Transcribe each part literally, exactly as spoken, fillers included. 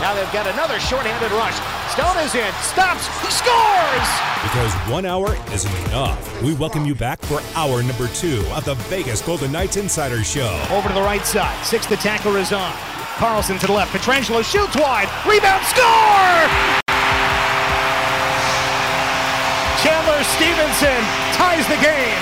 Now they've got another shorthanded rush. Stone is in, stops, scores! Because one hour isn't enough. We welcome you back for hour number two of the Vegas Golden Knights Insider Show. Over to the right side, sixth the tackler is on. Karlsson to the left, Pietrangelo shoots wide, rebound, score! Chandler Stevenson ties the game.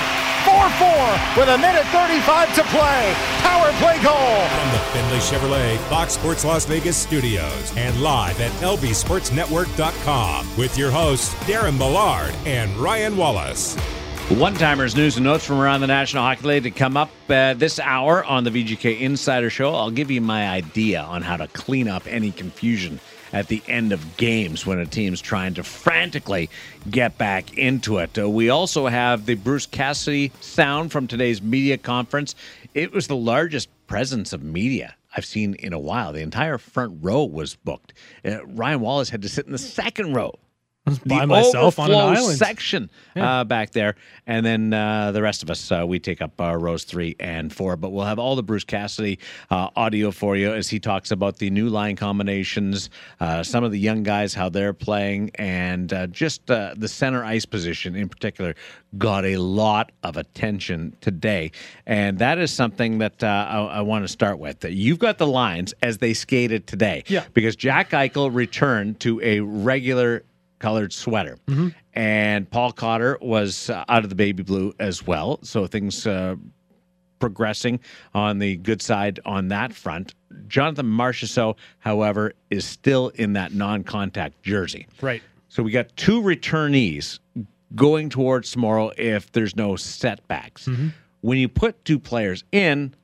four four with a minute thirty-five to play. Power play goal. From the Findlay Chevrolet Fox Sports Las Vegas studios and live at L V sports network dot com with your hosts Darren Ballard and Ryan Wallace. One-timers, news and notes from around the National Hockey League to come up uh, this hour on the V G K Insider Show. I'll give you my idea on how to clean up any confusion at the end of games when a team's trying to frantically get back into it. Uh, we also have the Bruce Cassidy sound from today's media conference. It was the largest presence of media I've seen in a while. The entire front row was booked. Uh, Ryan Wallace had to sit in the second row. By the myself on an island section yeah. uh, back there, and then uh, the rest of us uh, we take up uh, rows three and four. But we'll have all the Bruce Cassidy uh, audio for you as he talks about the new line combinations, uh, some of the young guys how they're playing, and uh, just uh, the center ice position in particular got a lot of attention today, and that is something that uh, I, I want to start with. That you've got the lines as they skated today, yeah. Because Jack Eichel returned to a regular colored sweater. Mm-hmm. And Paul Cotter was uh, out of the baby blue as well. So things uh, progressing on the good side on that front. Jonathan Marchessault, however, is still in that non-contact jersey. Right. So we got two returnees going towards tomorrow if there's no setbacks. Mm-hmm. When you put two players in,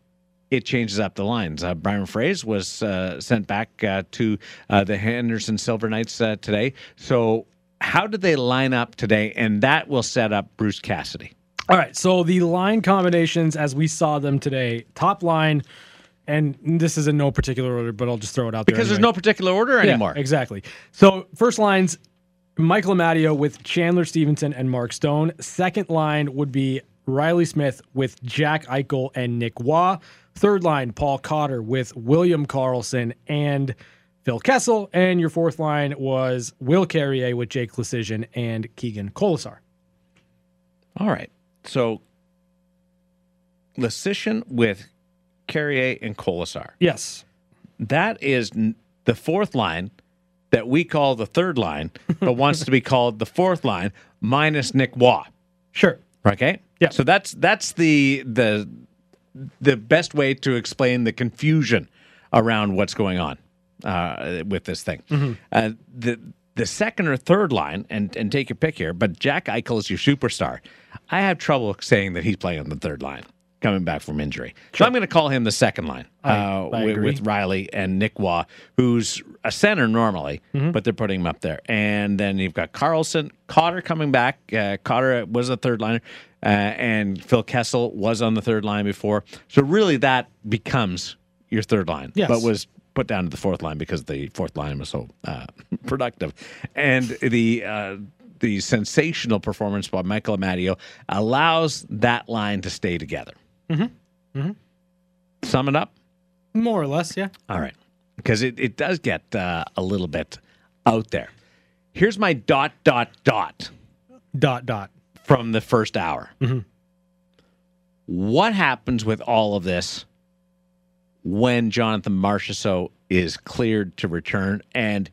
it changes up the lines. Uh, Brian Fraze was uh, sent back uh, to uh, the Henderson Silver Knights uh, today. So how did they line up today? And that will set up Bruce Cassidy. All right, so the line combinations as we saw them today, top line, and this is in no particular order, but I'll just throw it out there. Because anyway. There's no particular order anymore. Yeah, exactly. So first line's Michael Amadio with Chandler Stevenson and Mark Stone. Second line would be Riley Smith with Jack Eichel and Nick Waugh. Third line, Paul Cotter with William Karlsson and Phil Kessel. And your fourth line was Will Carrier with Jake Leschyshyn and Keegan Kolesar. All right. So Leschyshyn with Carrier and Kolesar. Yes. That is the fourth line that we call the third line, but wants to be called the fourth line minus Nick Waugh. Sure. Okay? Yeah. So that's that's the the... the best way to explain the confusion around what's going on uh, with this thing. Mm-hmm. Uh, the the second or third line, and, and take your pick here, but Jack Eichel is your superstar. I have trouble saying that he's playing on the third line, coming back from injury. Sure. So I'm going to call him the second line I, uh, I with, with Riley and Nick Waugh, who's a center normally, mm-hmm. but they're putting him up there. And then you've got Karlsson, Cotter coming back. Uh, Cotter was a third liner. Uh, and Phil Kessel was on the third line before. So really that becomes your third line, yes. But was put down to the fourth line because the fourth line was so uh, productive. And the uh, the sensational performance by Michael Amadio allows that line to stay together. Mm-hmm. Mm-hmm. Sum it up? More or less, yeah. All right. Because it, it does get uh, a little bit out there. Here's my dot, dot, dot. Dot, dot. From the first hour. Mm-hmm. What happens with all of this when Jonathan Marchessault is cleared to return? And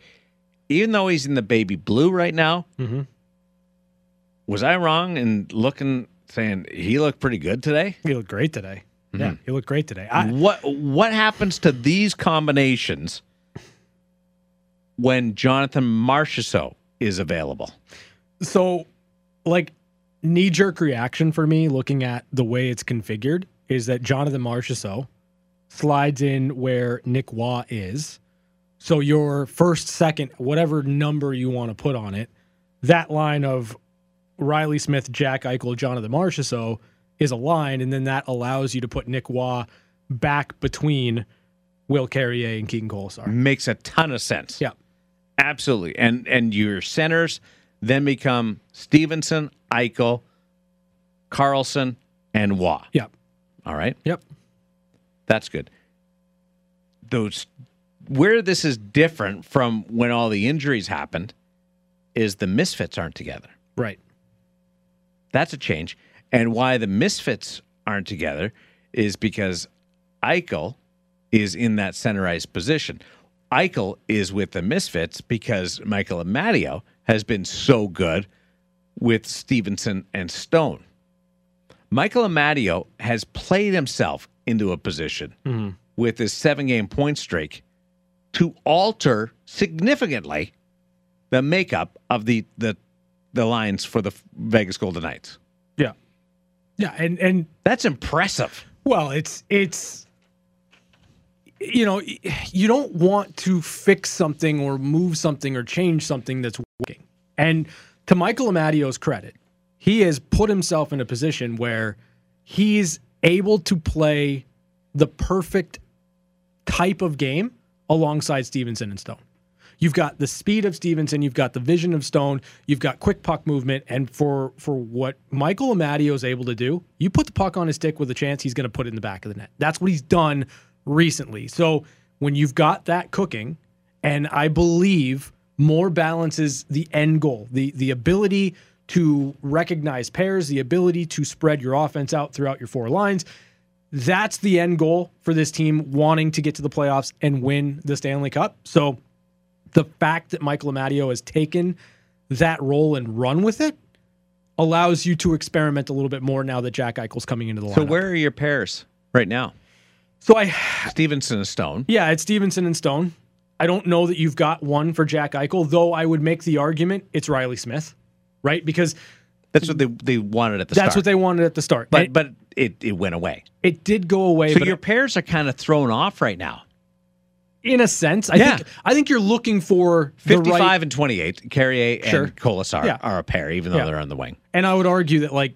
even though he's in the baby blue right now, mm-hmm. was I wrong in looking, saying he looked pretty good today? He looked great today. Mm-hmm. Yeah, he looked great today. I, what What happens to these combinations when Jonathan Marchessault is available? So, like... knee-jerk reaction for me, looking at the way it's configured, is that Jonathan Marchessault slides in where Nick Waugh is. So your first, second, whatever number you want to put on it, that line of Riley Smith, Jack Eichel, Jonathan Marchessault is a line, and then that allows you to put Nick Waugh back between Will Carrier and Keegan Kolesar. Makes a ton of sense. Yeah. Absolutely. And and your centers then become Stevenson, Eichel, Karlsson, and Waugh. Yep. All right? Yep. That's good. Those where this is different from when all the injuries happened is the Misfits aren't together. Right. That's a change. And why the Misfits aren't together is because Eichel is in that center ice position. Eichel is with the Misfits because Michael Amadio has been so good with Stevenson and Stone. Michael Amadio has played himself into a position mm-hmm. with his seven-game point streak to alter significantly the makeup of the the, the lines for the Vegas Golden Knights. Yeah. Yeah, and, and that's impressive. Well, it's it's you know, you don't want to fix something or move something or change something that's working. And to Michael Amadio's credit, he has put himself in a position where he's able to play the perfect type of game alongside Stevenson and Stone. You've got the speed of Stevenson, you've got the vision of Stone, you've got quick puck movement, and for for what Michael Amadio is able to do, you put the puck on his stick with a chance, he's going to put it in the back of the net. That's what he's done recently. So when you've got that cooking, and I believe more balance is the end goal, the the ability to recognize pairs, the ability to spread your offense out throughout your four lines, that's the end goal for this team wanting to get to the playoffs and win the Stanley Cup. So the fact that Michael Amadio has taken that role and run with it allows you to experiment a little bit more now that Jack Eichel's coming into the lineup. So where are your pairs right now? So I Stevenson and Stone. Yeah, it's Stevenson and Stone. I don't know that you've got one for Jack Eichel, though I would make the argument it's Riley Smith, right? Because that's what they they wanted at the that's start. That's what they wanted at the start. But it, but it, it went away. It did go away. So but your it, pairs are kind of thrown off right now. In a sense, I yeah. think I think you're looking for the fifty-five right... and twenty-eight. Carrier and sure. Kolesar yeah. are a pair, even though yeah. they're on the wing. And I would argue that like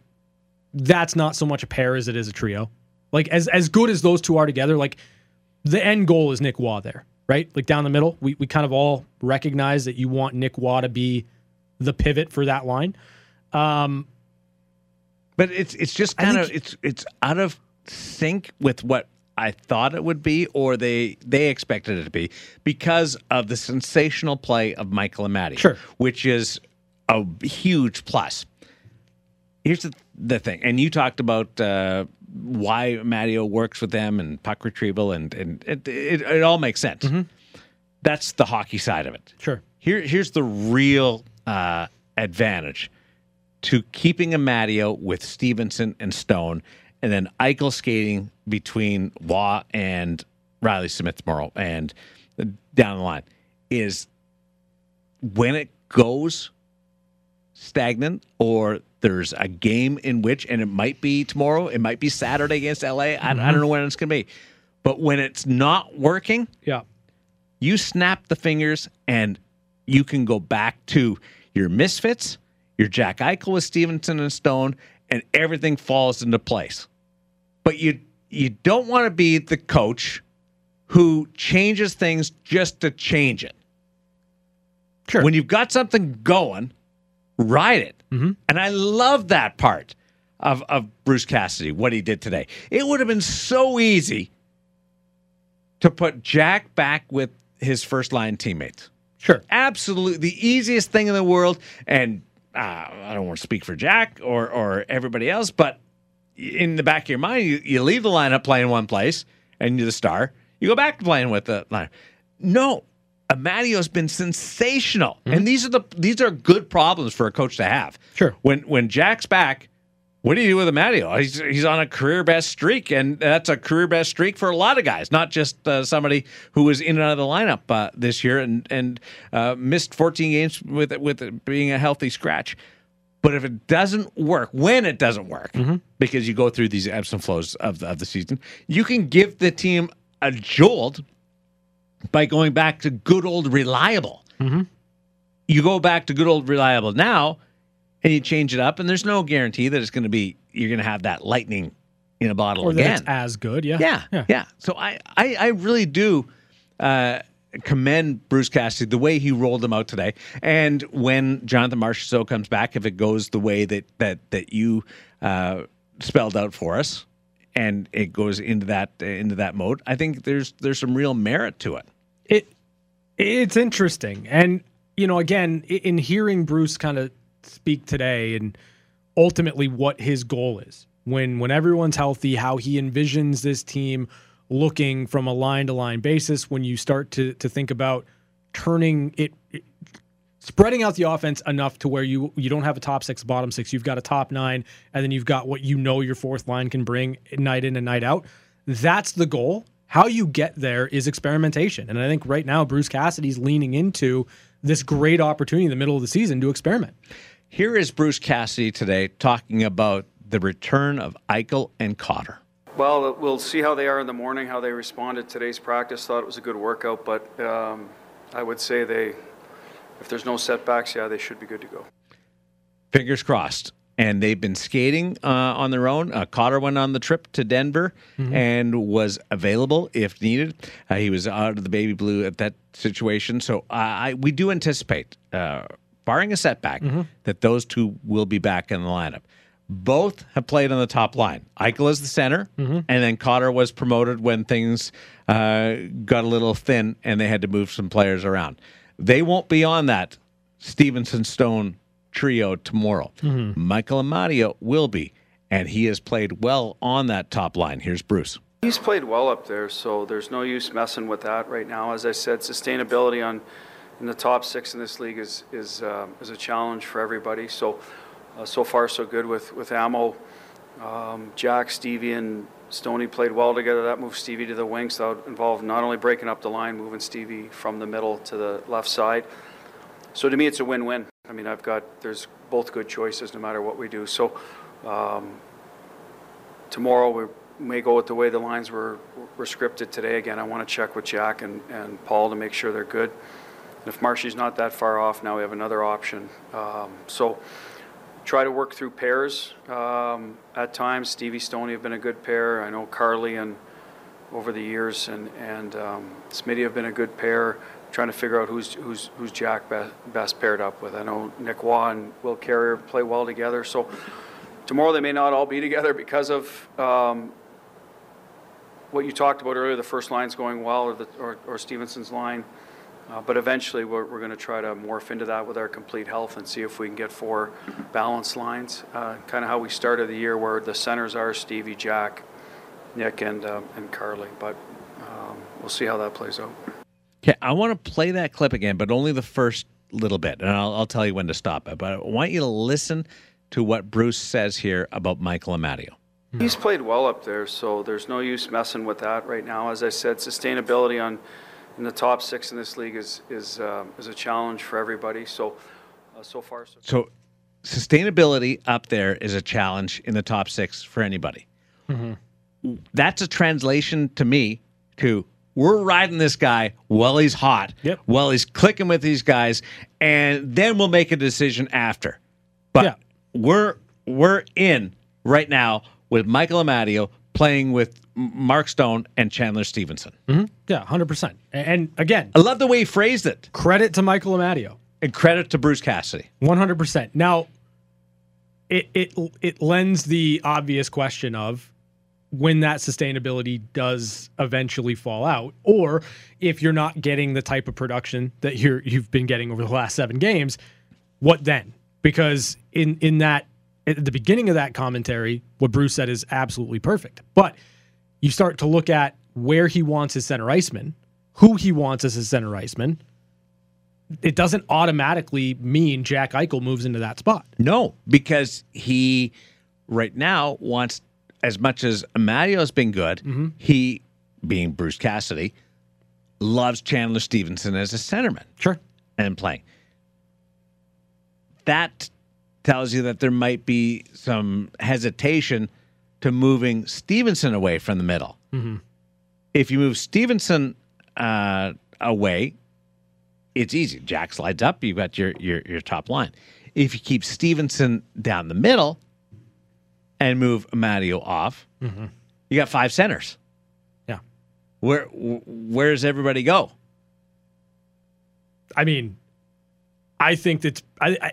that's not so much a pair as it is a trio. Like as as good as those two are together, like the end goal is Nick Waugh there, right? Like down the middle, we we kind of all recognize that you want Nick Waugh to be the pivot for that line. Um, but it's it's just kind of it's it's out of sync with what I thought it would be, or they they expected it to be, because of the sensational play of Michael Amadio, sure. which is a huge plus. Here's the, the thing, and you talked about uh, why Amadio works with them and puck retrieval, and, and it, it, it all makes sense. Mm-hmm. That's the hockey side of it. Sure. Here, here's the real uh, advantage to keeping Amadio with Stevenson and Stone, and then Eichel skating between Waugh and Riley Smith-Morrow and down the line is when it goes stagnant or there's a game in which, and it might be tomorrow, it might be Saturday against L A, mm-hmm. I, I don't know when it's going to be, but when it's not working, yeah, you snap the fingers and you can go back to your Misfits, your Jack Eichel with Stevenson and Stone, and everything falls into place. But you you don't want to be the coach who changes things just to change it. Sure. When you've got something going, ride it. Mm-hmm. And I love that part of, of Bruce Cassidy, what he did today. It would have been so easy to put Jack back with his first-line teammates. Sure. Absolutely. The easiest thing in the world, and Uh, I don't want to speak for Jack or or everybody else, but in the back of your mind, you, you leave the lineup playing one place, and you're the star. You go back to playing with the lineup. No, Amadio's been sensational, mm-hmm. and these are the these are good problems for a coach to have. Sure, when when Jack's back, what do you do with Amadio? He's he's on a career best streak, and that's a career best streak for a lot of guys, not just uh, somebody who was in and out of the lineup uh, this year and and uh, missed fourteen games with with it being a healthy scratch. But if it doesn't work, when it doesn't work, mm-hmm. because you go through these ebbs and flows of the, of the season, you can give the team a jolt by going back to good old reliable. Mm-hmm. You go back to good old reliable now. And you change it up, and there's no guarantee that it's going to be you're going to have that lightning in a bottle or again. Or that it's as good, yeah. Yeah, yeah. yeah. So I, I, I really do uh, commend Bruce Cassidy, the way he rolled them out today. And when Jonathan Marchessault comes back, if it goes the way that that, that you uh, spelled out for us, and it goes into that uh, into that mode, I think there's there's some real merit to it. It it's interesting. And, you know, again, in hearing Bruce kind of speak today and ultimately what his goal is, when when everyone's healthy, how he envisions this team looking from a line-to-line basis, when you start to to think about turning it, it spreading out the offense enough to where you you don't have a top six, bottom six. You've got a top nine, and then you've got what you know your fourth line can bring night in and night out. That's the goal. How you get there is experimentation. And I think right now Bruce Cassidy's leaning into this great opportunity in the middle of the season to experiment. Here is Bruce Cassidy today talking about the return of Eichel and Cotter. Well, we'll see how they are in the morning, how they responded. Today's practice, thought it was a good workout, but um, I would say they, if there's no setbacks, yeah, they should be good to go. Fingers crossed. And they've been skating uh, on their own. Uh, Cotter went on the trip to Denver mm-hmm. and was available if needed. Uh, he was out of the baby blue at that situation. So uh, I we do anticipate, uh, barring a setback, mm-hmm. that those two will be back in the lineup. Both have played on the top line. Eichel is the center, mm-hmm. and then Cotter was promoted when things uh, got a little thin and they had to move some players around. They won't be on that Stevenson-Stone trio tomorrow. Mm-hmm. Michael Amadio will be, and he has played well on that top line. Here's Bruce. He's played well up there, so there's no use messing with that right now. As I said, sustainability on in the top six in this league is is um, is a challenge for everybody. So. Uh, so far, so good with, with Amo. Um, Jack, Stevie, and Stoney played well together. That moved Stevie to the wing, so that would involve not only breaking up the line, moving Stevie from the middle to the left side. So to me, it's a win-win. I mean, I've got, there's both good choices no matter what we do. So um, tomorrow we may go with the way the lines were, were scripted today. Again, I want to check with Jack and, and Paul to make sure they're good. And if Marshy's not that far off, now we have another option. Um, so... Try to work through pairs um, at times. Stevie, Stoney have been a good pair. I know Carly and over the years and and um, Smitty have been a good pair. Trying to figure out who's who's who's Jack best, best paired up with. I know Nick Waugh and Will Carrier play well together. So tomorrow they may not all be together because of um, what you talked about earlier. The first line's going well, or the or, or Stevenson's line. Uh, but eventually we're, we're going to try to morph into that with our complete health and see if we can get four balanced lines. Uh, kind of how we started the year where the centers are Stevie, Jack, Nick, and uh, and Carly. But um, we'll see how that plays out. Yeah, I want to play that clip again, but only the first little bit. And I'll, I'll tell you when to stop it. But I want you to listen to what Bruce says here about Michael Amadio. He's played well up there, so there's no use messing with that right now. As I said, sustainability on... in the top six in this league is is um, is a challenge for everybody. So, uh, so far, so. So, sustainability up there is a challenge in the top six for anybody. Mm-hmm. That's a translation to me to we're riding this guy while he's hot, yep. while he's clicking with these guys, and then we'll make a decision after. But yeah. we're we're in right now with Michael Amadio playing with Mark Stone and Chandler Stevenson. Mm-hmm. Yeah, one hundred percent. And again... I love the way he phrased it. Credit to Michael Amadio. And credit to Bruce Cassidy. one hundred percent. Now, it it it lends the obvious question of when that sustainability does eventually fall out, or if you're not getting the type of production that you're, you've been getting over the last seven games, what then? Because in, in that, at the beginning of that commentary, what Bruce said is absolutely perfect. But... you start to look at where he wants his center iceman, who he wants as his center iceman. It doesn't automatically mean Jack Eichel moves into that spot. No, because he right now wants, as much as Amadio's been good, mm-hmm. he, being Bruce Cassidy, loves Chandler Stevenson as a centerman. Sure. And playing. That tells you that there might be some hesitation to moving Stevenson away from the middle. Mm-hmm. If you move Stevenson uh, away, it's easy. Jack slides up, you've got your, your your top line. If you keep Stevenson down the middle and move Amadio off, mm-hmm. you got five centers. Yeah. Where where does everybody go? I mean, I think that's... I, I,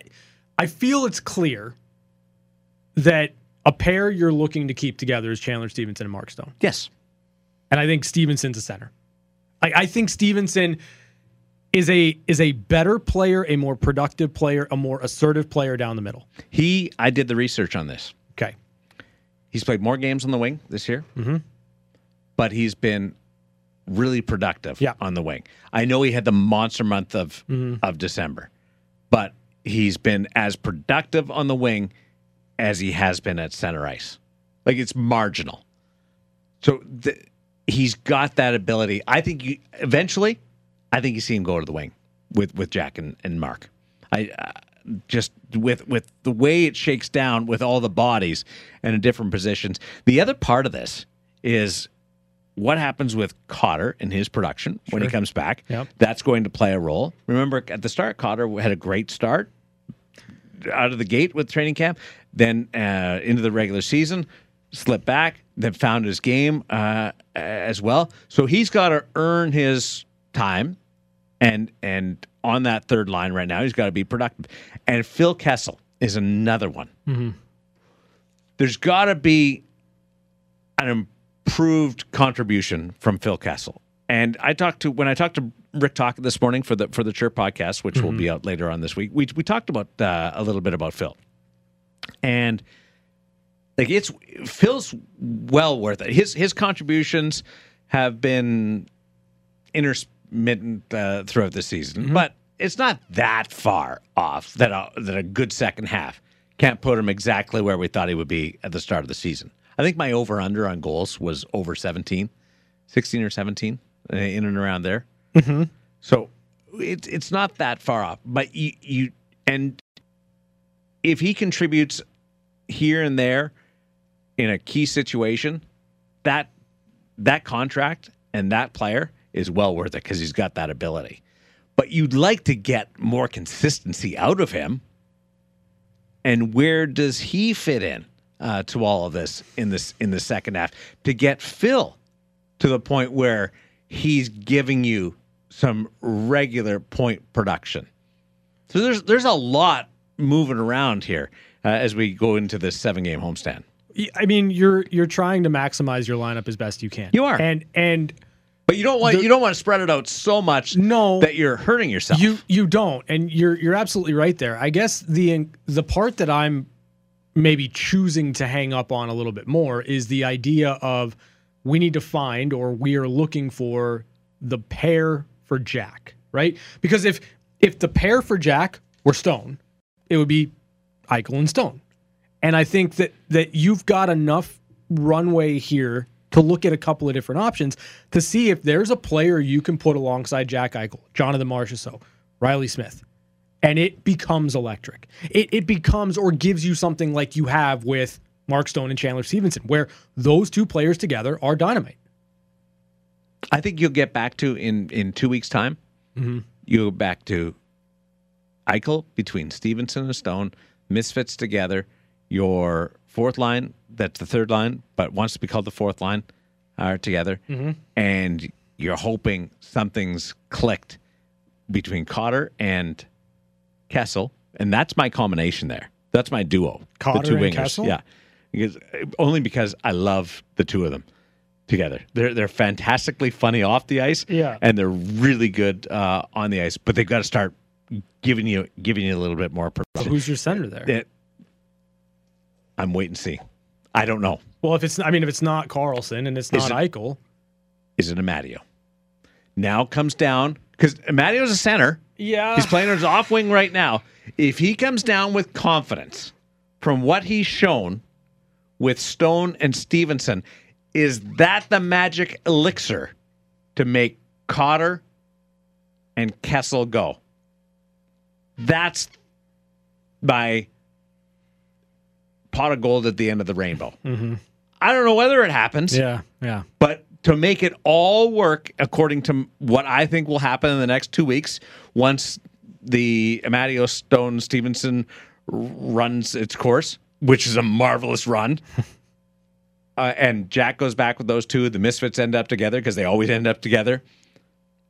I feel it's clear that... a pair you're looking to keep together is Chandler Stevenson and Mark Stone. Yes. And I think Stevenson's a center. Like, I think Stevenson is a is a better player, a more productive player, a more assertive player down the middle. He, I did the research on this. Okay. He's played more games on the wing this year, mm-hmm. but he's been really productive yeah. on the wing. I know he had the monster month of mm-hmm. of December, but he's been as productive on the wing as he has been at center ice. Like, it's marginal. So the, he's got that ability. I think you, eventually, I think you see him go to the wing with, with Jack and, and Mark. I uh, just with with the way it shakes down with all the bodies and in different positions. The other part of this is what happens with Cotter and his production sure. when he comes back. Yep. That's going to play a role. Remember, at the start, Cotter had a great start out of the gate with training camp, then uh, into the regular season, slipped back, then found his game uh, as well. So he's got to earn his time, and and on that third line right now, he's got to be productive. And Phil Kessel is another one. Mm-hmm. There's got to be an improved contribution from Phil Kessel. And I talked to when I talked to Rick Talk this morning for the for the Chirp podcast, which mm-hmm. will be out later on this week. We we talked about uh, a little bit about Phil, and like it's Phil's well worth it. His his contributions have been intermittent uh, throughout the season, mm-hmm. but it's not that far off that a, that a good second half can't put him exactly where we thought he would be at the start of the season. I think my over under on goals was over seventeen, sixteen or seventeen, in and around there. Mm-hmm. So it's it's not that far off, but you, you and if he contributes here and there in a key situation, that that contract and that player is well worth it because he's got that ability. But you'd like to get more consistency out of him, and where does he fit in uh, to all of this in this in the second half to get Phil to the point where he's giving you some regular point production? So there's there's a lot moving around here uh, as we go into this seven game homestand. I mean, you're you're trying to maximize your lineup as best you can. You are, and and but you don't want the, you don't want to spread it out so much no, that you're hurting yourself. You you don't, and you're you're absolutely right there. I guess the the part that I'm maybe choosing to hang up on a little bit more is the idea of, we need to find, or we are looking for, the pair for Jack, right? Because if if the pair for Jack were Stone, it would be Eichel and Stone. And I think that that you've got enough runway here to look at a couple of different options to see if there's a player you can put alongside Jack Eichel, Jonathan Marchessault, Riley Smith, and it becomes electric. It it becomes or gives you something like you have with Mark Stone and Chandler Stevenson, where those two players together are dynamite. I think you'll get back to, in, in two weeks' time, mm-hmm. you'll go back to Eichel between Stevenson and Stone, misfits together, your fourth line, that's the third line, but wants to be called the fourth line, are together, mm-hmm. and you're hoping something's clicked between Cotter and Kessel, and that's my combination there. That's my duo, Cotter the two and wingers. Kessel? Yeah. Because, only because I love the two of them together. They're they're fantastically funny off the ice, yeah. and they're really good uh, on the ice. But they've got to start giving you giving you a little bit more production. So who's your center there? It, I'm waiting to see. I don't know. Well, if it's I mean, if it's not Karlsson and it's not is it, Eichel, is it Amadio? Now comes down because Amadio's a center. Yeah, he's playing on his off wing right now. If he comes down with confidence from what he's shown with Stone and Stevenson, is that the magic elixir to make Cotter and Kessel go? That's my pot of gold at the end of the rainbow. Mm-hmm. I don't know whether it happens. Yeah, yeah. But to make it all work according to what I think will happen in the next two weeks, once the Amadio Stone Stevenson runs its course, which is a marvelous run. Uh, and Jack goes back with those two. The misfits end up together because they always end up together.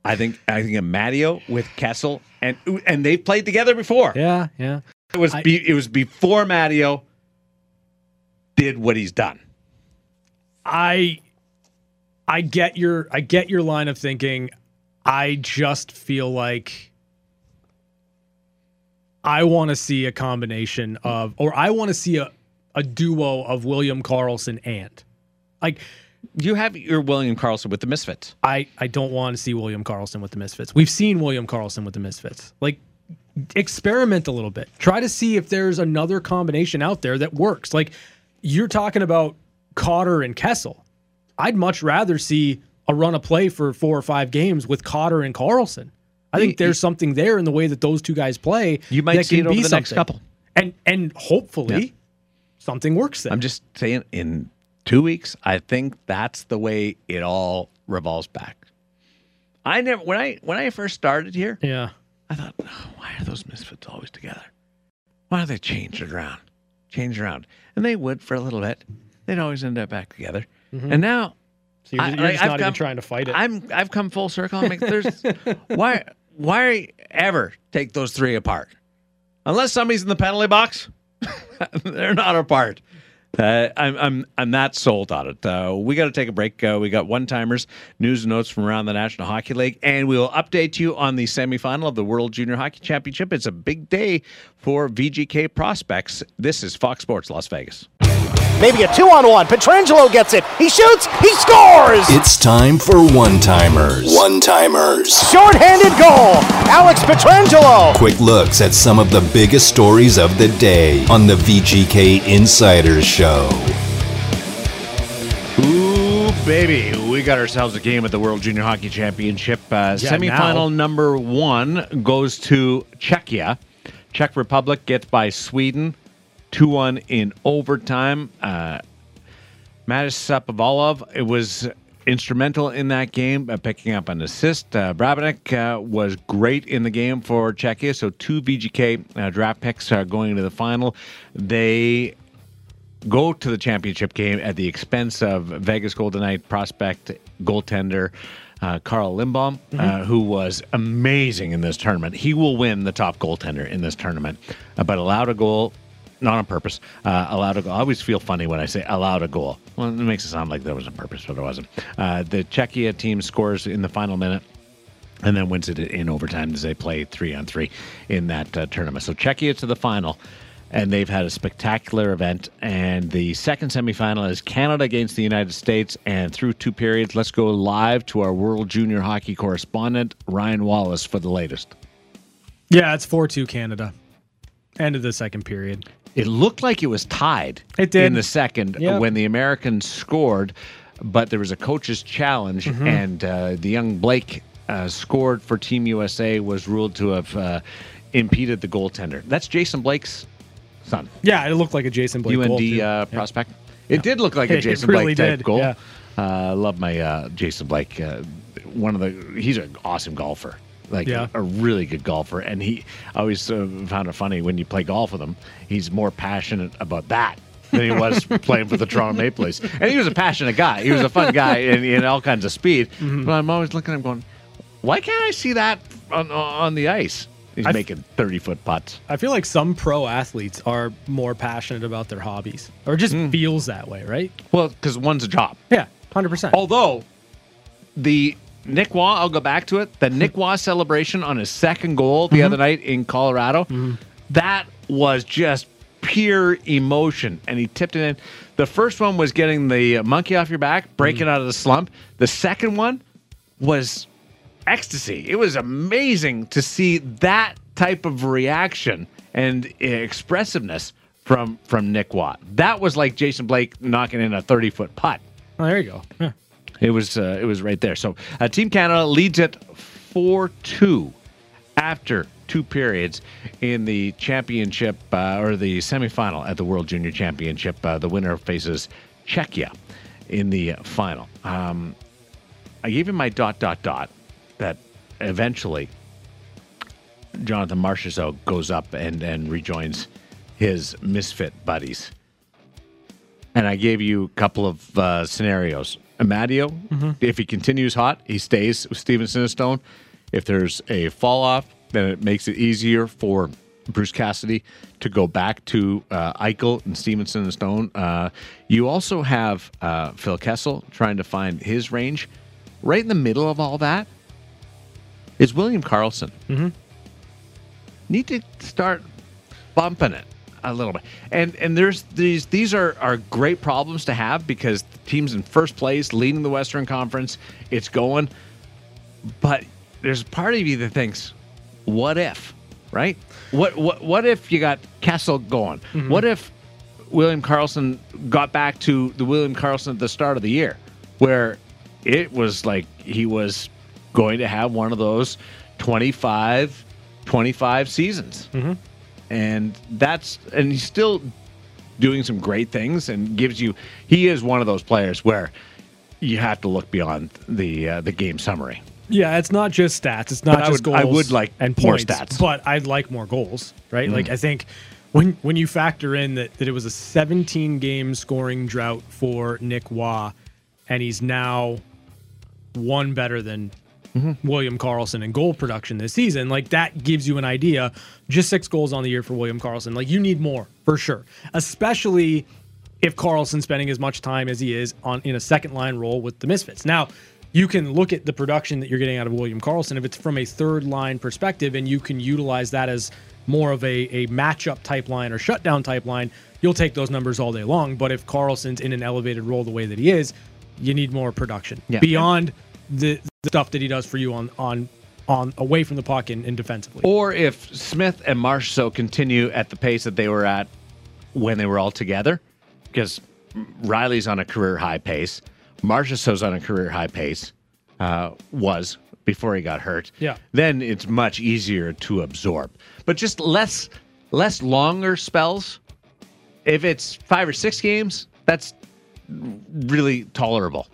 I think I think Amadio with Kessel, and and they played together before. Yeah, yeah. It was I, be, it was before Amadio did what he's done. I I get your I get your line of thinking. I just feel like I want to see a combination of, or I want to see a, a duo of William Karlsson and, like, you have your William Karlsson with the Misfits. I, I don't want to see William Karlsson with the Misfits. We've seen William Karlsson with the Misfits. Like, experiment a little bit. Try to see if there's another combination out there that works. Like, you're talking about Cotter and Kessel. I'd much rather see a run of play for four or five games with Cotter and Karlsson. I think there's something there in the way that those two guys play. You might see it over the next couple. And and hopefully yeah. something works there. I'm just saying, in two weeks, I think that's the way it all revolves back. I never when I when I first started here, yeah, I thought, oh, why are those Misfits always together? Why don't they change it around? Change it around. And they would for a little bit. They'd always end up back together. Mm-hmm. And now so you're, I, you're just I've not come, even trying to fight it. I'm I've come full circle. I'm like, there's why Why ever take those three apart? Unless somebody's in the penalty box, they're not apart. Uh, I'm I'm I'm not sold on it. Uh, we got to take a break. Uh, we got one-timers, news and notes from around the National Hockey League, and we will update you on the semifinal of the World Junior Hockey Championship. It's a big day for V G K prospects. This is Fox Sports Las Vegas. Maybe a two-on-one. Pietrangelo gets it. He shoots. He scores. It's time for one-timers. One-timers. Shorthanded goal. Alex Pietrangelo. Quick looks at some of the biggest stories of the day on the V G K Insiders Show. Ooh, baby. We got ourselves a game at the World Junior Hockey Championship. Uh, yeah, semifinal now. Number one goes to Czechia. Czech Republic gets by Sweden. two one in overtime. Uh, Matis Sapovalov, it was instrumental in that game, uh, picking up an assist. Uh, Brabnik uh, was great in the game for Czechia. So two V G K uh, draft picks are going into the final. They go to the championship game at the expense of Vegas Golden Knights prospect goaltender uh, Carl Lindblom, mm-hmm. uh, who was amazing in this tournament. He will win the top goaltender in this tournament, uh, but allowed a goal. Not on purpose. Uh, allowed a goal. I always feel funny when I say allowed a goal. Well, it makes it sound like there was a purpose, but it wasn't. Uh, the Czechia team scores in the final minute and then wins it in overtime as they play three on three in that uh, tournament. So Czechia to the final, and they've had a spectacular event. And the second semifinal is Canada against the United States. And through two periods, let's go live to our World Junior Hockey correspondent, Ryan Wallace, for the latest. Yeah, it's four two Canada. End of the second period. It looked like it was tied it did. in the second yep. when the Americans scored, but there was a coach's challenge, mm-hmm. and uh, the young Blake uh, scored for Team U S A, was ruled to have uh, impeded the goaltender. That's Jason Blake's son. Yeah, it looked like a Jason Blake U N D goal. U N D uh, prospect. Yeah. It yeah. did look like it, a Jason really Blake type did. goal. I yeah. uh, love my uh, Jason Blake. Uh, one of the He's an awesome golfer. Like yeah. a really good golfer, and he I always uh, found it funny when you play golf with him. He's more passionate about that than he was playing for the Toronto Maple Leafs. And he was a passionate guy. He was a fun guy and in all kinds of speed. Mm-hmm. But I'm always looking at him going, why can't I see that on on the ice? He's I making thirty-foot putts. I feel like some pro athletes are more passionate about their hobbies, or just mm. feels that way, right? Well, because one's a job. Yeah, one hundred percent. Although the Nick Waugh, I'll go back to it. The Nick Waugh celebration on his second goal the mm-hmm. other night in Colorado, mm-hmm. that was just pure emotion. And he tipped it in. The first one was getting the monkey off your back, breaking mm-hmm. out of the slump. The second one was ecstasy. It was amazing to see that type of reaction and expressiveness from, from Nick Waugh. That was like Jason Blake knocking in a thirty-foot putt. Oh, there you go. Yeah. It was uh, it was right there. So uh, Team Canada leads it four two after two periods in the championship uh, or the semifinal at the World Junior Championship. Uh, the winner faces Czechia in the final. Um, I gave him my dot, dot, dot that eventually Jonathan Marchessault goes up and, and rejoins his misfit buddies. And I gave you a couple of uh, scenarios. Amadio, mm-hmm. if he continues hot, he stays with Stevenson and Stone. If there's a fall off, then it makes it easier for Bruce Cassidy to go back to uh, Eichel and Stevenson and Stone. Uh, you also have uh, Phil Kessel trying to find his range. Right in the middle of all that, is William Karlsson. Mm-hmm. Need to start bumping it a little bit. And and there's these these are, are great problems to have, because the team's in first place, leading the Western Conference, it's going. But there's a part of you that thinks, what if, right? What what what if you got Kessel going? Mm-hmm. What if William Karlsson got back to the William Karlsson at the start of the year, where it was like he was going to have one of those twenty-five, twenty-five seasons. Mm-hmm. And that's, and he's still doing some great things, and gives you, he is one of those players where you have to look beyond the uh, the game summary. Yeah, it's not just stats. It's not but just I would, goals. I would like and points, more stats, but I'd like more goals, right? Mm. Like, I think when when you factor in that, that it was a seventeen game scoring drought for Nick Waugh, and he's now one better than mm-hmm. William Karlsson in goal production this season, like, that gives you an idea. Just six goals on the year for William Karlsson. Like, you need more for sure, especially if Karlsson's spending as much time as he is on in a second line role with the Misfits. Now, you can look at the production that you're getting out of William Karlsson if it's from a third line perspective, and you can utilize that as more of a, a matchup type line or shutdown type line. You'll take those numbers all day long. But if Karlsson's in an elevated role the way that he is, you need more production yeah. beyond the, the stuff that he does for you on on on away from the puck and, and defensively. Or if Smith and Marchessault continue at the pace that they were at when they were all together, because Riley's on a career high pace, Marchessault's on a career high pace, uh, was before he got hurt. Yeah. Then it's much easier to absorb. But just less less longer spells. If it's five or six games, that's really tolerable.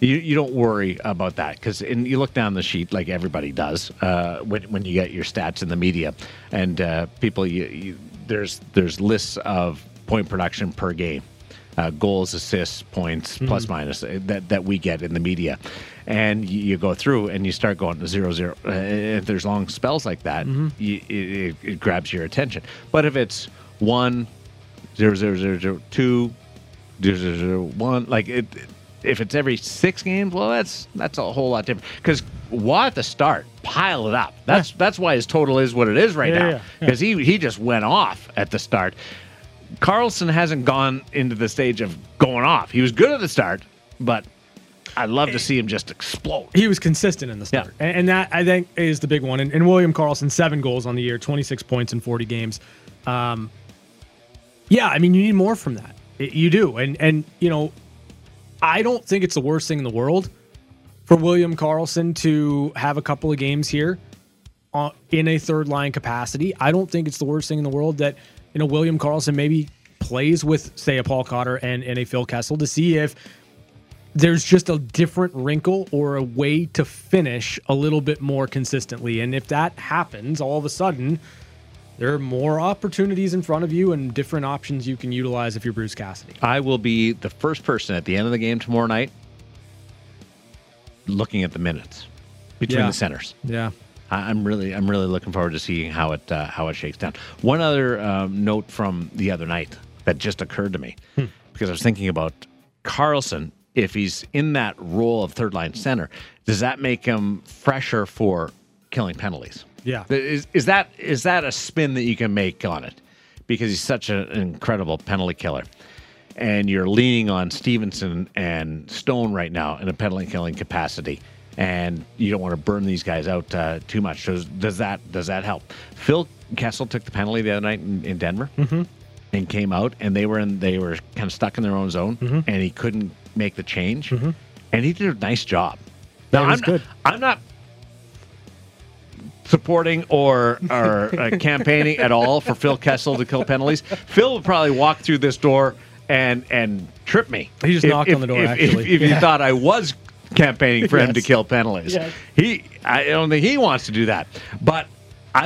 You you don't worry about that, because you look down the sheet like everybody does uh, when when you get your stats in the media, and uh, people you, you there's there's lists of point production per game, uh, goals, assists, points, mm-hmm. plus minus that that we get in the media, and you, you go through and you start going to zero zero. Uh, if there's long spells like that, mm-hmm. you, it, it grabs your attention. But if it's one zero zero zero zero two zero zero zero one, like it. it If it's every six games, well, that's that's a whole lot different. Because Waugh at the start, pile it up. That's yeah. that's why his total is what it is right yeah, now. Because yeah, yeah. he, he just went off at the start. Karlsson hasn't gone into the stage of going off. He was good at the start, but I'd love it, to see him just explode. He was consistent in the start. Yeah. And, and that, I think, is the big one. And, and William Karlsson, seven goals on the year, twenty-six points in forty games. Um, yeah, I mean, you need more from that. It, you do. And And, you know, I don't think it's the worst thing in the world for William Karlsson to have a couple of games here on, in a third line capacity. I don't think it's the worst thing in the world that, you know, William Karlsson maybe plays with, say, a Paul Cotter and, and a Phil Kessel to see if there's just a different wrinkle or a way to finish a little bit more consistently. And if that happens, all of a sudden, there are more opportunities in front of you and different options you can utilize if you're Bruce Cassidy. I will be the first person at the end of the game tomorrow night looking at the minutes between yeah. the centers. Yeah, I'm really, I'm really looking forward to seeing how it, uh, how it shakes down. One other um, note from the other night that just occurred to me hmm. because I was thinking about Karlsson. If he's in that role of third line center, does that make him fresher for killing penalties? Yeah, is is that is that a spin that you can make on it? Because he's such an incredible penalty killer, and you're leaning on Stevenson and Stone right now in a penalty killing capacity, and you don't want to burn these guys out uh, too much. So does that does that help? Phil Kessel took the penalty the other night in, in Denver, mm-hmm. and came out, and they were in they were kind of stuck in their own zone, mm-hmm. and he couldn't make the change, mm-hmm. and he did a nice job. Now, that was I'm good. Not, I'm not. supporting or, or uh, campaigning at all for Phil Kessel to kill penalties. Phil would probably walk through this door and and trip me. He just if, knocked if, on the door, if, actually. If, if yeah. you thought I was campaigning for yes. him to kill penalties. Yes. he I don't think he wants to do that. But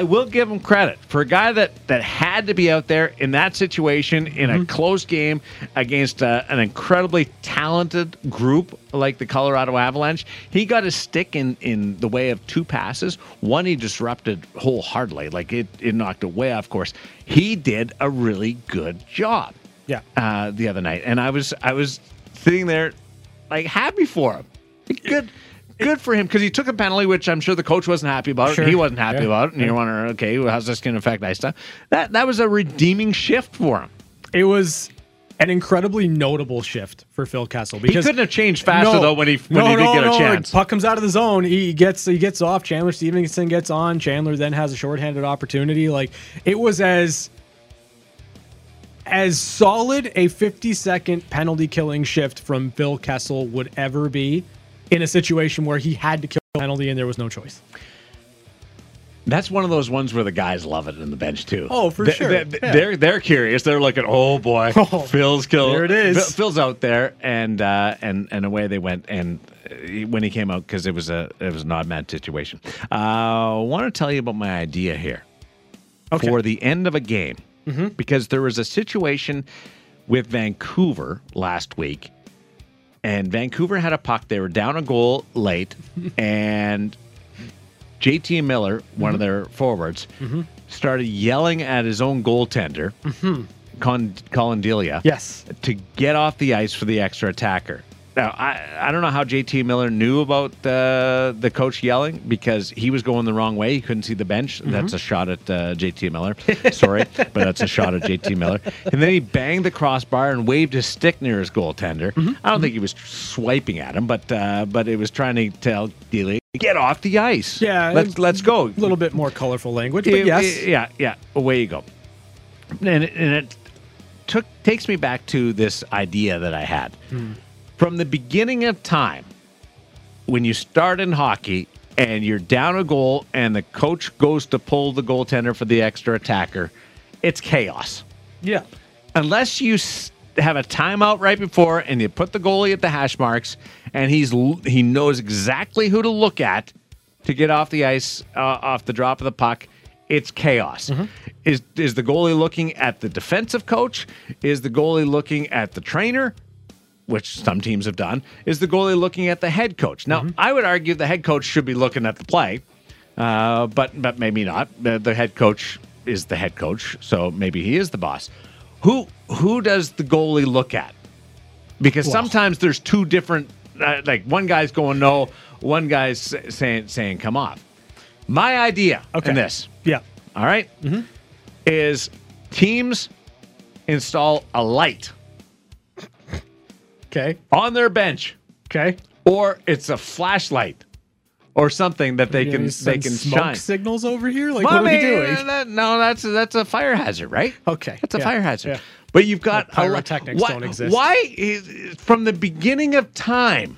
I will give him credit. For a guy that, that had to be out there in that situation in mm-hmm. a close game against a, an incredibly talented group like the Colorado Avalanche, he got his stick in, in the way of two passes. One he disrupted wholeheartedly. Like, it, it knocked away, of course. He did a really good job yeah. uh, the other night. And I was I was sitting there, like, happy for him. Good. good for him, because he took a penalty, which I'm sure the coach wasn't happy about. Sure. He wasn't happy yeah. about it. And yeah. you're wondering, okay, well, how's this going to affect my stuff? That, that was a redeeming shift for him. It was an incredibly notable shift for Phil Kessel. Because he couldn't have changed faster, no, though, when he, when no, he did no, get no, a chance. Like, puck comes out of the zone. He gets he gets off. Chandler Stevenson gets on. Chandler then has a shorthanded opportunity. Like, it was as... as solid a fifty-second penalty-killing shift from Phil Kessel would ever be in a situation where he had to kill a penalty and there was no choice. That's one of those ones where the guys love it in the bench, too. Oh, for they, sure. They, yeah. They're they're curious. They're looking, oh, boy, oh, Phil's killed. There it is. Phil's out there, and uh, and, and away they went, and when he came out, because it was a it was an odd-man situation. Uh, I want to tell you about my idea here. Okay. For the end of a game. Mm-hmm. Because there was a situation with Vancouver last week, and Vancouver had a puck. They were down a goal late, and J T Miller, one mm-hmm. of their forwards, mm-hmm. started yelling at his own goaltender, mm-hmm. Con- Colin Delia, yes. to get off the ice for the extra attacker. Now, I, I don't know how J T Miller knew about uh, the coach yelling, because he was going the wrong way. He couldn't see the bench. Mm-hmm. That's a shot at uh, J T Miller. Sorry, but that's a shot at J T Miller. And then he banged the crossbar and waved his stick near his goaltender. Mm-hmm. I don't think he was swiping at him, but uh, but it was trying to tell Delia, get off the ice. Yeah. Let's, let's go. A little bit more colorful language, but it, yes. It, yeah, yeah. Away you go. And it, and it took takes me back to this idea that I had. Mm. From the beginning of time, when you start in hockey and you're down a goal and the coach goes to pull the goaltender for the extra attacker, it's chaos. Yeah. Unless you have a timeout right before and you put the goalie at the hash marks and he's he knows exactly who to look at to get off the ice, uh, off the drop of the puck, it's chaos. Mm-hmm. Is, is the goalie looking at the defensive coach? Is the goalie looking at the trainer? Which some teams have done, is the goalie looking at the head coach. Now, mm-hmm. I would argue the head coach should be looking at the play, uh, but but maybe not. The, the head coach is the head coach, so maybe he is the boss. Who who does the goalie look at? Because well. sometimes there's two different, uh, like one guy's going no, one guy's saying saying come off. My idea okay. in this, yeah, all right, mm-hmm. is teams install a light. Okay. On their bench. Okay. Or it's a flashlight or something that they yeah, can they can smoke shine. Signals over here? Like, well, what I mean, are we doing? That, no, that's that's a fire hazard, right? Okay. That's a yeah. fire hazard. Yeah. But you've got well, pyrotechnics why, don't exist. Why is, from the beginning of time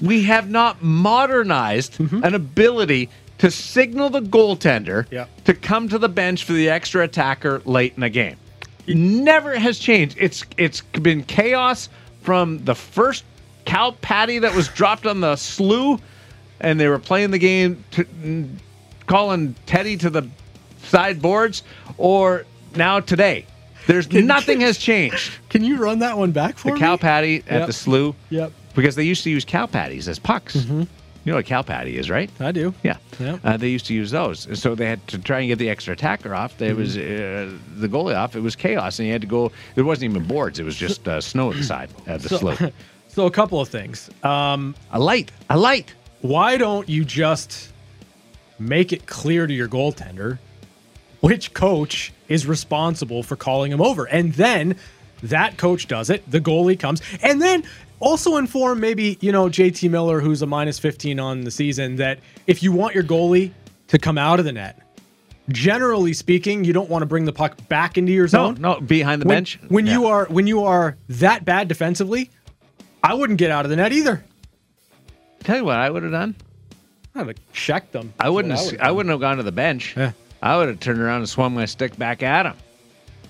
we have not modernized mm-hmm. an ability to signal the goaltender yeah. to come to the bench for the extra attacker late in the game? It never has changed. It's it's been chaos from the first cow patty that was dropped on the slough, and they were playing the game, to, calling Teddy to the sideboards, or now today. There's can, nothing can, has changed. Can you run that one back for the me? The cow patty at yep. the slough. Yep. Because they used to use cow patties as pucks. Mm-hmm. You know what cow patty is, right? I do. Yeah. Yep. Uh, they used to use those. And so they had to try and get the extra attacker off. There mm-hmm. was uh, the goalie off. It was chaos. And you had to go. There wasn't even boards. It was just uh, snow at the side, at the so, slope. So a couple of things. Um, a light. A light. Why don't you just make it clear to your goaltender which coach is responsible for calling him over? And then that coach does it. The goalie comes. And then... also inform maybe, you know, J T Miller, who's a minus fifteen on the season, that if you want your goalie to come out of the net, generally speaking, you don't want to bring the puck back into your zone. No, no, behind the when, bench. When yeah. you are when you are that bad defensively, I wouldn't get out of the net either. Tell you what I would have done. I would have checked them. That's I wouldn't have, I, I wouldn't have gone to the bench. Yeah. I would have turned around and swung my stick back at him.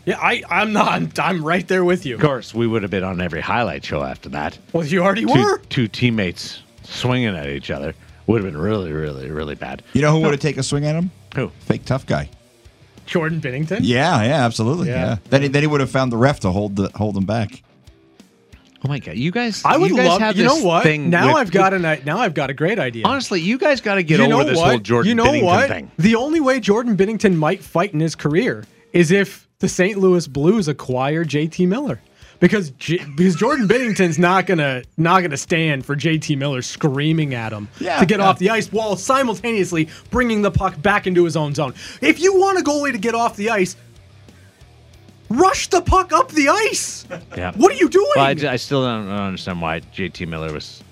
Yeah, I, I'm not. I'm right there with you. Of course, we would have been on every highlight show after that. Well, you already two, were. Two teammates swinging at each other would have been really, really, really bad. You know who would have taken a swing at him? Who? Fake tough guy. Jordan Binnington? Yeah, yeah, absolutely. Yeah. yeah. Then, then he would have found the ref to hold the hold him back. Oh my God, you guys! I would you guys love. Have you know what? Thing now with, I've got an. Now I've got a great idea. Honestly, you guys got to get you over this what? whole Jordan you know Binnington what? thing. The only way Jordan Binnington might fight in his career is if the Saint Louis Blues acquire J T Miller, Because J- because Jordan Binnington's not gonna not gonna stand for J T Miller screaming at him yeah, to get yeah. off the ice while simultaneously bringing the puck back into his own zone. If you want a goalie to get off the ice, rush the puck up the ice. Yeah. What are you doing? Well, I, I still don't understand why J T Miller was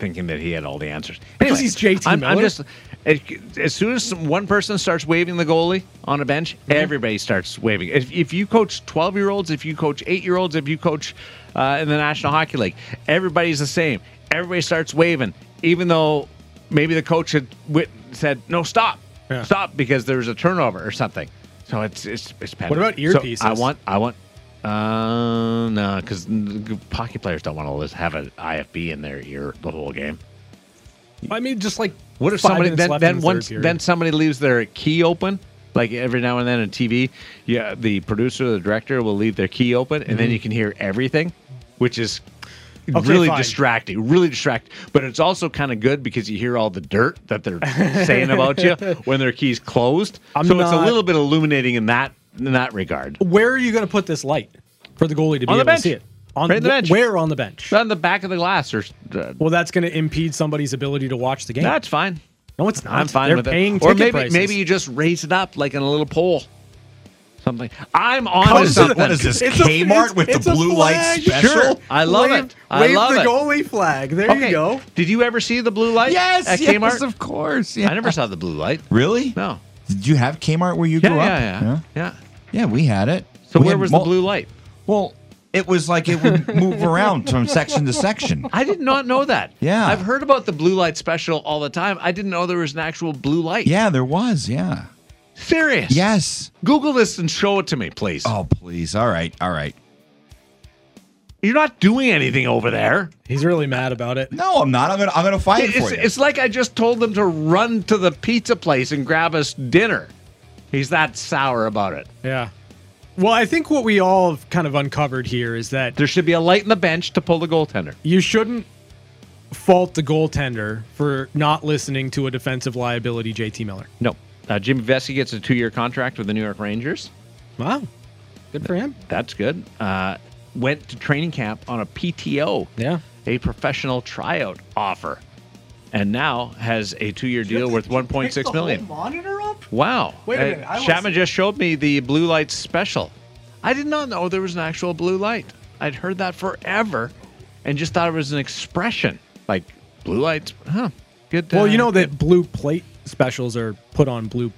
thinking that he had all the answers. Anyway, because he's J T I'm, Miller. I'm just, it, as soon as one person starts waving the goalie on a bench, mm-hmm. everybody starts waving. If, if you coach twelve-year-olds, if you coach eight-year-olds, if you coach uh, in the National Hockey League, everybody's the same. Everybody starts waving, even though maybe the coach had wit- said, no, stop. Yeah. Stop, because there was a turnover or something. So it's it's it's petty. What about earpieces? So I want I want uh, no, because hockey players don't want to have an I F B in their ear the whole game. I mean, just like what if somebody then then once then somebody leaves their key open, like every now and then on T V, yeah, the producer or the director will leave their key open, and mm-hmm. then you can hear everything, which is okay, really fine. distracting, really distracting. But it's also kind of good because you hear all the dirt that they're saying about you when their key's closed. I'm so not... it's a little bit illuminating in that in that regard. Where are you going to put this light for the goalie to be on able bench. to see it? On right the bench. Where on the bench? On the back of the glass. Or uh, well, that's going to impede somebody's ability to watch the game. That's fine. No, it's not. I'm fine They're with paying it. Or maybe prices. maybe you just raise it up like in a little pole. Something. I'm on something. What is this, Kmart with the blue light special? Sure. I love wave, it. I wave love the it. goalie flag. There okay. you go. Did you ever see the blue light? Yes, at yes, Kmart? Of course. Yeah. I never saw the blue light. Really? No. Did you have Kmart where you yeah, grew yeah, up? Yeah, yeah, yeah. Yeah, we had it. So we where had, was well, the blue light? Well, it was like it would move around from section to section. I did not know that. Yeah. I've heard about the blue light special all the time. I didn't know there was an actual blue light. Yeah, there was. Yeah. Serious? Yes. Google this and show it to me, please. Oh, please. All right. All right. You're not doing anything over there. He's really mad about it. No, I'm not. I'm going to I'm gonna fight it's, for you. It's like I just told them to run to the pizza place and grab us dinner. He's that sour about it. Yeah. Well, I think what we all have kind of uncovered here is that there should be a light in the bench to pull the goaltender. You shouldn't fault the goaltender for not listening to a defensive liability, J T Miller. No. Uh, Jimmy Vesey gets a two-year contract with the New York Rangers. Wow. Good for him. That's good. Uh, went to training camp on a P T O, yeah, a professional tryout offer, and now has a two-year deal worth one point six million dollars. Monitor up? Wow. Wait a minute. I Chapman just showed me the blue light special. I did not know there was an actual blue light. I'd heard that forever and just thought it was an expression. Like, blue lights, huh. Good. Uh, well, you know that blue plate specials are put on blue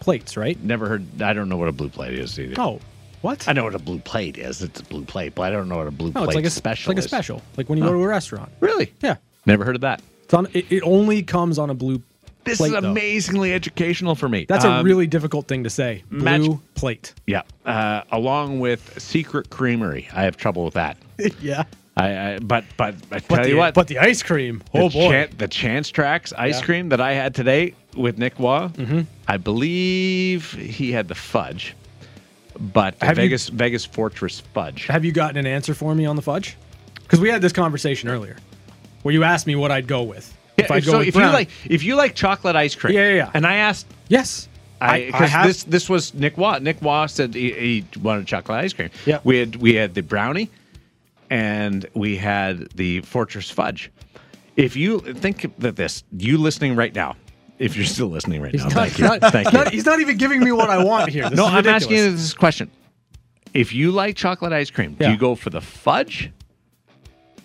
plates, right? Never heard. I don't know what a blue plate is either. Oh, what? I know what a blue plate is. It's a blue plate, but I don't know what a blue no, plate it's like a, special it's like is. Like a special. Like when you oh. go to a restaurant. Really? Yeah. Never heard of that. It's on, it, it only comes on a blue this plate. This is amazingly though. educational for me. That's um, a really difficult thing to say. Blue match, plate. Yeah. Uh, along with Secret Creamery. I have trouble with that. yeah. I, I, but but I tell but the, you what, but the ice cream, oh the boy, chan, the Chance Tracks ice yeah. cream that I had today with Nick Waugh, mm-hmm. I believe he had the fudge, but the have Vegas you, Vegas Fortress fudge. Have you gotten an answer for me on the fudge? Because we had this conversation earlier, where you asked me what I'd go with. Yeah, if I go so with if brown. you like if you like chocolate ice cream, yeah, yeah, yeah. and I asked, yes. I, I have, this this was Nick Waugh. Nick Waugh said he, he wanted chocolate ice cream. Yeah, we had we had the brownie. And we had the Fortress Fudge. If you think that this, you listening right now, if you're still listening right he's now, not, thank, not, you, thank not, you. He's not even giving me what I want here. This no, I'm asking you this question. If you like chocolate ice cream, yeah. do you go for the fudge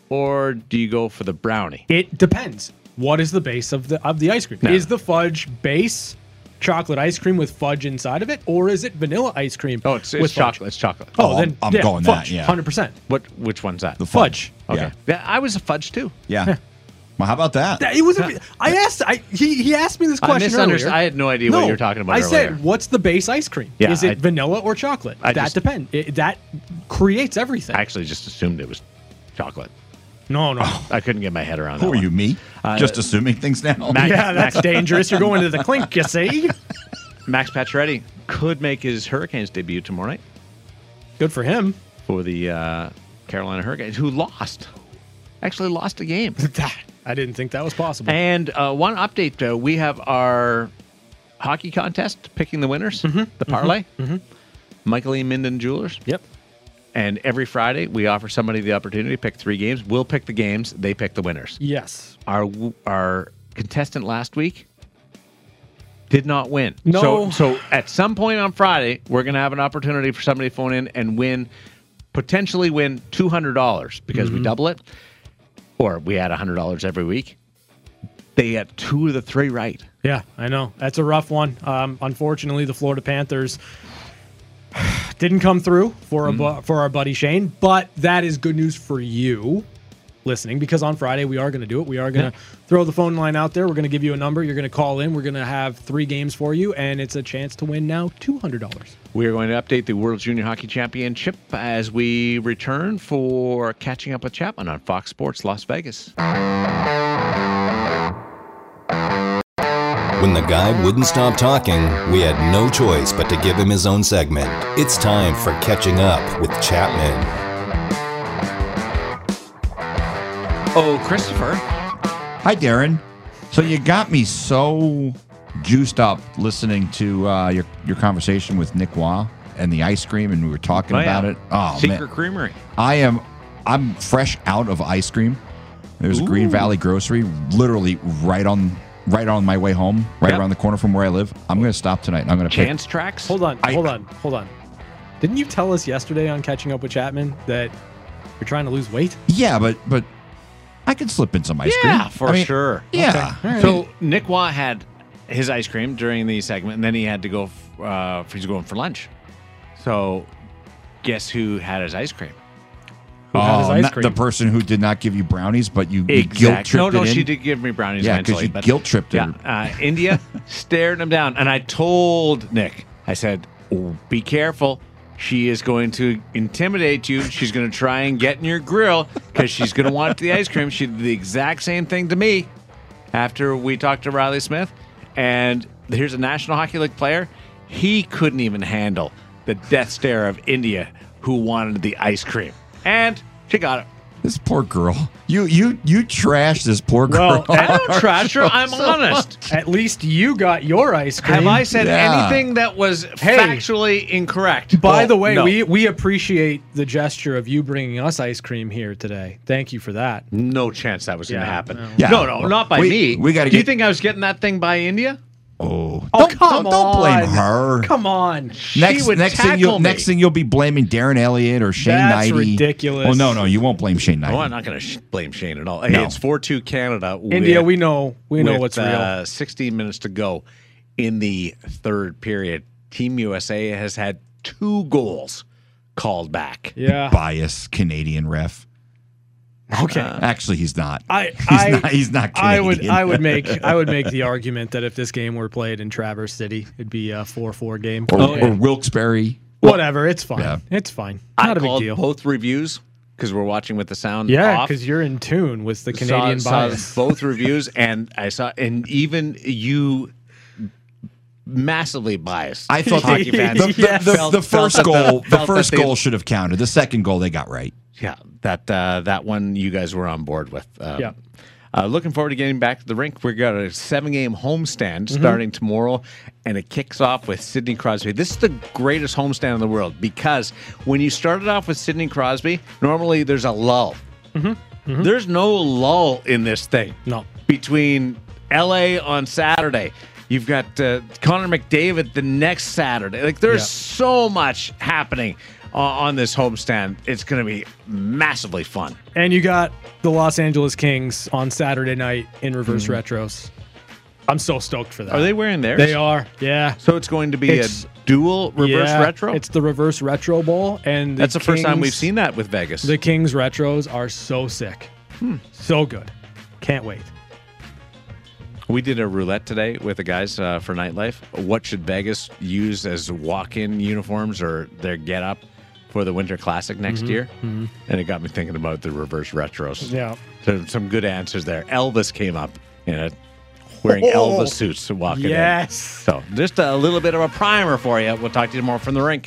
or do you go for the brownie? It depends. What is the base of the of the ice cream? No. Is the fudge base chocolate ice cream with fudge inside of it, or is it vanilla ice cream? Oh, it's, it's with chocolate. Fudge. It's chocolate. Oh, oh then I'm, I'm yeah, going fudge, that. Yeah, hundred percent. What? Which one's that? The fudge. fudge. Okay. Yeah. yeah, I was a fudge too. Yeah. yeah. Well, how about that? that it was. A, I asked. I he he asked me this question I earlier. I had no idea no, what you were talking about. I earlier. said, "What's the base ice cream? Yeah, is it I, vanilla or chocolate? I that depends. That creates everything." I actually just assumed it was chocolate. No, no. Oh, I couldn't get my head around that. Who are you, me? Uh, Just assuming things now? Max, yeah, that's Max, dangerous. You're going to the clink, you see? Max Pacioretty could make his Hurricanes debut tomorrow night. Good for him. For the uh, Carolina Hurricanes, who lost. Actually lost a game. I didn't think that was possible. And uh, one update, though. We have our hockey contest, picking the winners, mm-hmm, the parlay. Mm-hmm, mm-hmm. Michael E. Minden Jewelers. Yep. And every Friday, we offer somebody the opportunity to pick three games. We'll pick the games. They pick the winners. Yes. Our our contestant last week did not win. No. So, so at some point on Friday, we're going to have an opportunity for somebody to phone in and win, potentially win two hundred dollars because mm-hmm. we double it. Or we add one hundred dollars every week. They got two of the three right. Yeah, I know. That's a rough one. Um, unfortunately, the Florida Panthers didn't come through for, mm-hmm. a bu- for our buddy Shane, but that is good news for you listening, because on Friday we are going to do it. We are going to yeah. throw the phone line out there. We're going to give you a number. You're going to call in. We're going to have three games for you, and it's a chance to win now two hundred dollars. We are going to update the World Junior Hockey Championship as we return for Catching Up with Chapman on Fox Sports Las Vegas. When the guy wouldn't stop talking, we had no choice but to give him his own segment. It's time for Catching Up with Chapman. Oh, Christopher. Hi, Darren. So you got me so juiced up listening to uh, your, your conversation with Nick Waugh and the ice cream, and we were talking oh, about yeah. it. Oh, Secret man. Creamery. I am I'm fresh out of ice cream. There's Ooh. a Green Valley Grocery literally right on... Right on my way home, right yep. around the corner from where I live. I'm going to stop tonight. And I'm going to Chance pick. Tracks? Hold on, I, hold on, hold on. Didn't you tell us yesterday on Catching Up with Chapman that you're trying to lose weight? Yeah, but but I could slip in some ice yeah, cream. Yeah, for I mean, sure. Yeah. Okay. Right. So Nick Waugh had his ice cream during the segment, and then he had to go. Uh, he's going for lunch. So guess who had his ice cream? Who oh, had his ice not cream? The person who did not give you brownies, but you, you exactly. guilt tripped. No, no, it in. She did give me brownies. Yeah, because you guilt tripped yeah, her. Uh, India stared him down, and I told Nick, I said, oh, "Be careful. She is going to intimidate you. She's going to try and get in your grill because she's going to want the ice cream." She did the exact same thing to me after we talked to Riley Smith, and here's a National Hockey League player. He couldn't even handle the death stare of India, who wanted the ice cream. And she got it. This poor girl. You you you trash this poor girl. Well, I don't trash her. I'm so honest. Much. At least you got your ice cream. Have I said yeah. anything that was hey, factually incorrect? By well, the way, no. we, we appreciate the gesture of you bringing us ice cream here today. Thank you for that. No chance that was yeah. going to happen. No, yeah. no, no, not by we, me. We gotta Do get... you think I was getting that thing by India? Oh, oh don't, come don't, don't blame on. her. Come on. She next, would next, thing you'll, next thing you'll be blaming Darren Elliott or Shane That's Knighty. That's ridiculous. Oh, no, no, you won't blame Shane Knighty. Oh, I'm not going to sh- blame Shane at all. Hey, no. It's four two Canada. With, India, we know we with, know what's real. Uh, sixteen minutes to go in the third period. Team U S A has had two goals called back. Yeah. Bias Canadian ref. Okay. Uh, Actually, he's not. I, he's, I, not, he's not Canadian. I would, I would make, I would make the argument that if this game were played in Traverse City, it'd be a four four game, or, oh, yeah. or Wilkes-Barre. Whatever, it's fine. Yeah. It's fine. Not I a big deal. Both reviews because we're watching with the sound. Yeah, because you're in tune with the Canadian saw, bias. Saw both reviews, and I saw, and even you. Massively biased. I thought hockey fans. The, the, yes. the, the first goal, the, the first goal should have counted. The second goal, they got right. Yeah, that uh, that one you guys were on board with. Um, yeah. Uh, looking forward to getting back to the rink. We've got a seven-game homestand mm-hmm. starting tomorrow, and it kicks off with Sidney Crosby. This is the greatest homestand in the world because when you started off with Sidney Crosby, normally there's a lull. Mm-hmm. Mm-hmm. There's no lull in this thing. No. Between L A on Saturday. You've got uh, Connor McDavid the next Saturday. Like there's yeah. so much happening uh, on this homestand. It's going to be massively fun. And you got the Los Angeles Kings on Saturday night in reverse mm. retros. I'm so stoked for that. Are they wearing theirs? They are. Yeah. So it's going to be it's, a dual reverse yeah, retro. It's the reverse retro bowl, and the that's the Kings, first time we've seen that with Vegas. The Kings retros are so sick, hmm. so good. Can't wait. We did a roulette today with the guys uh, for nightlife. What should Vegas use as walk-in uniforms or their get-up for the Winter Classic next mm-hmm, year? Mm-hmm. And it got me thinking about the reverse retros. Yeah, so some good answers there. Elvis came up in a, wearing oh, Elvis suits and walking yes. in. Yes. So just a little bit of a primer for you. We'll talk to you tomorrow from the rink.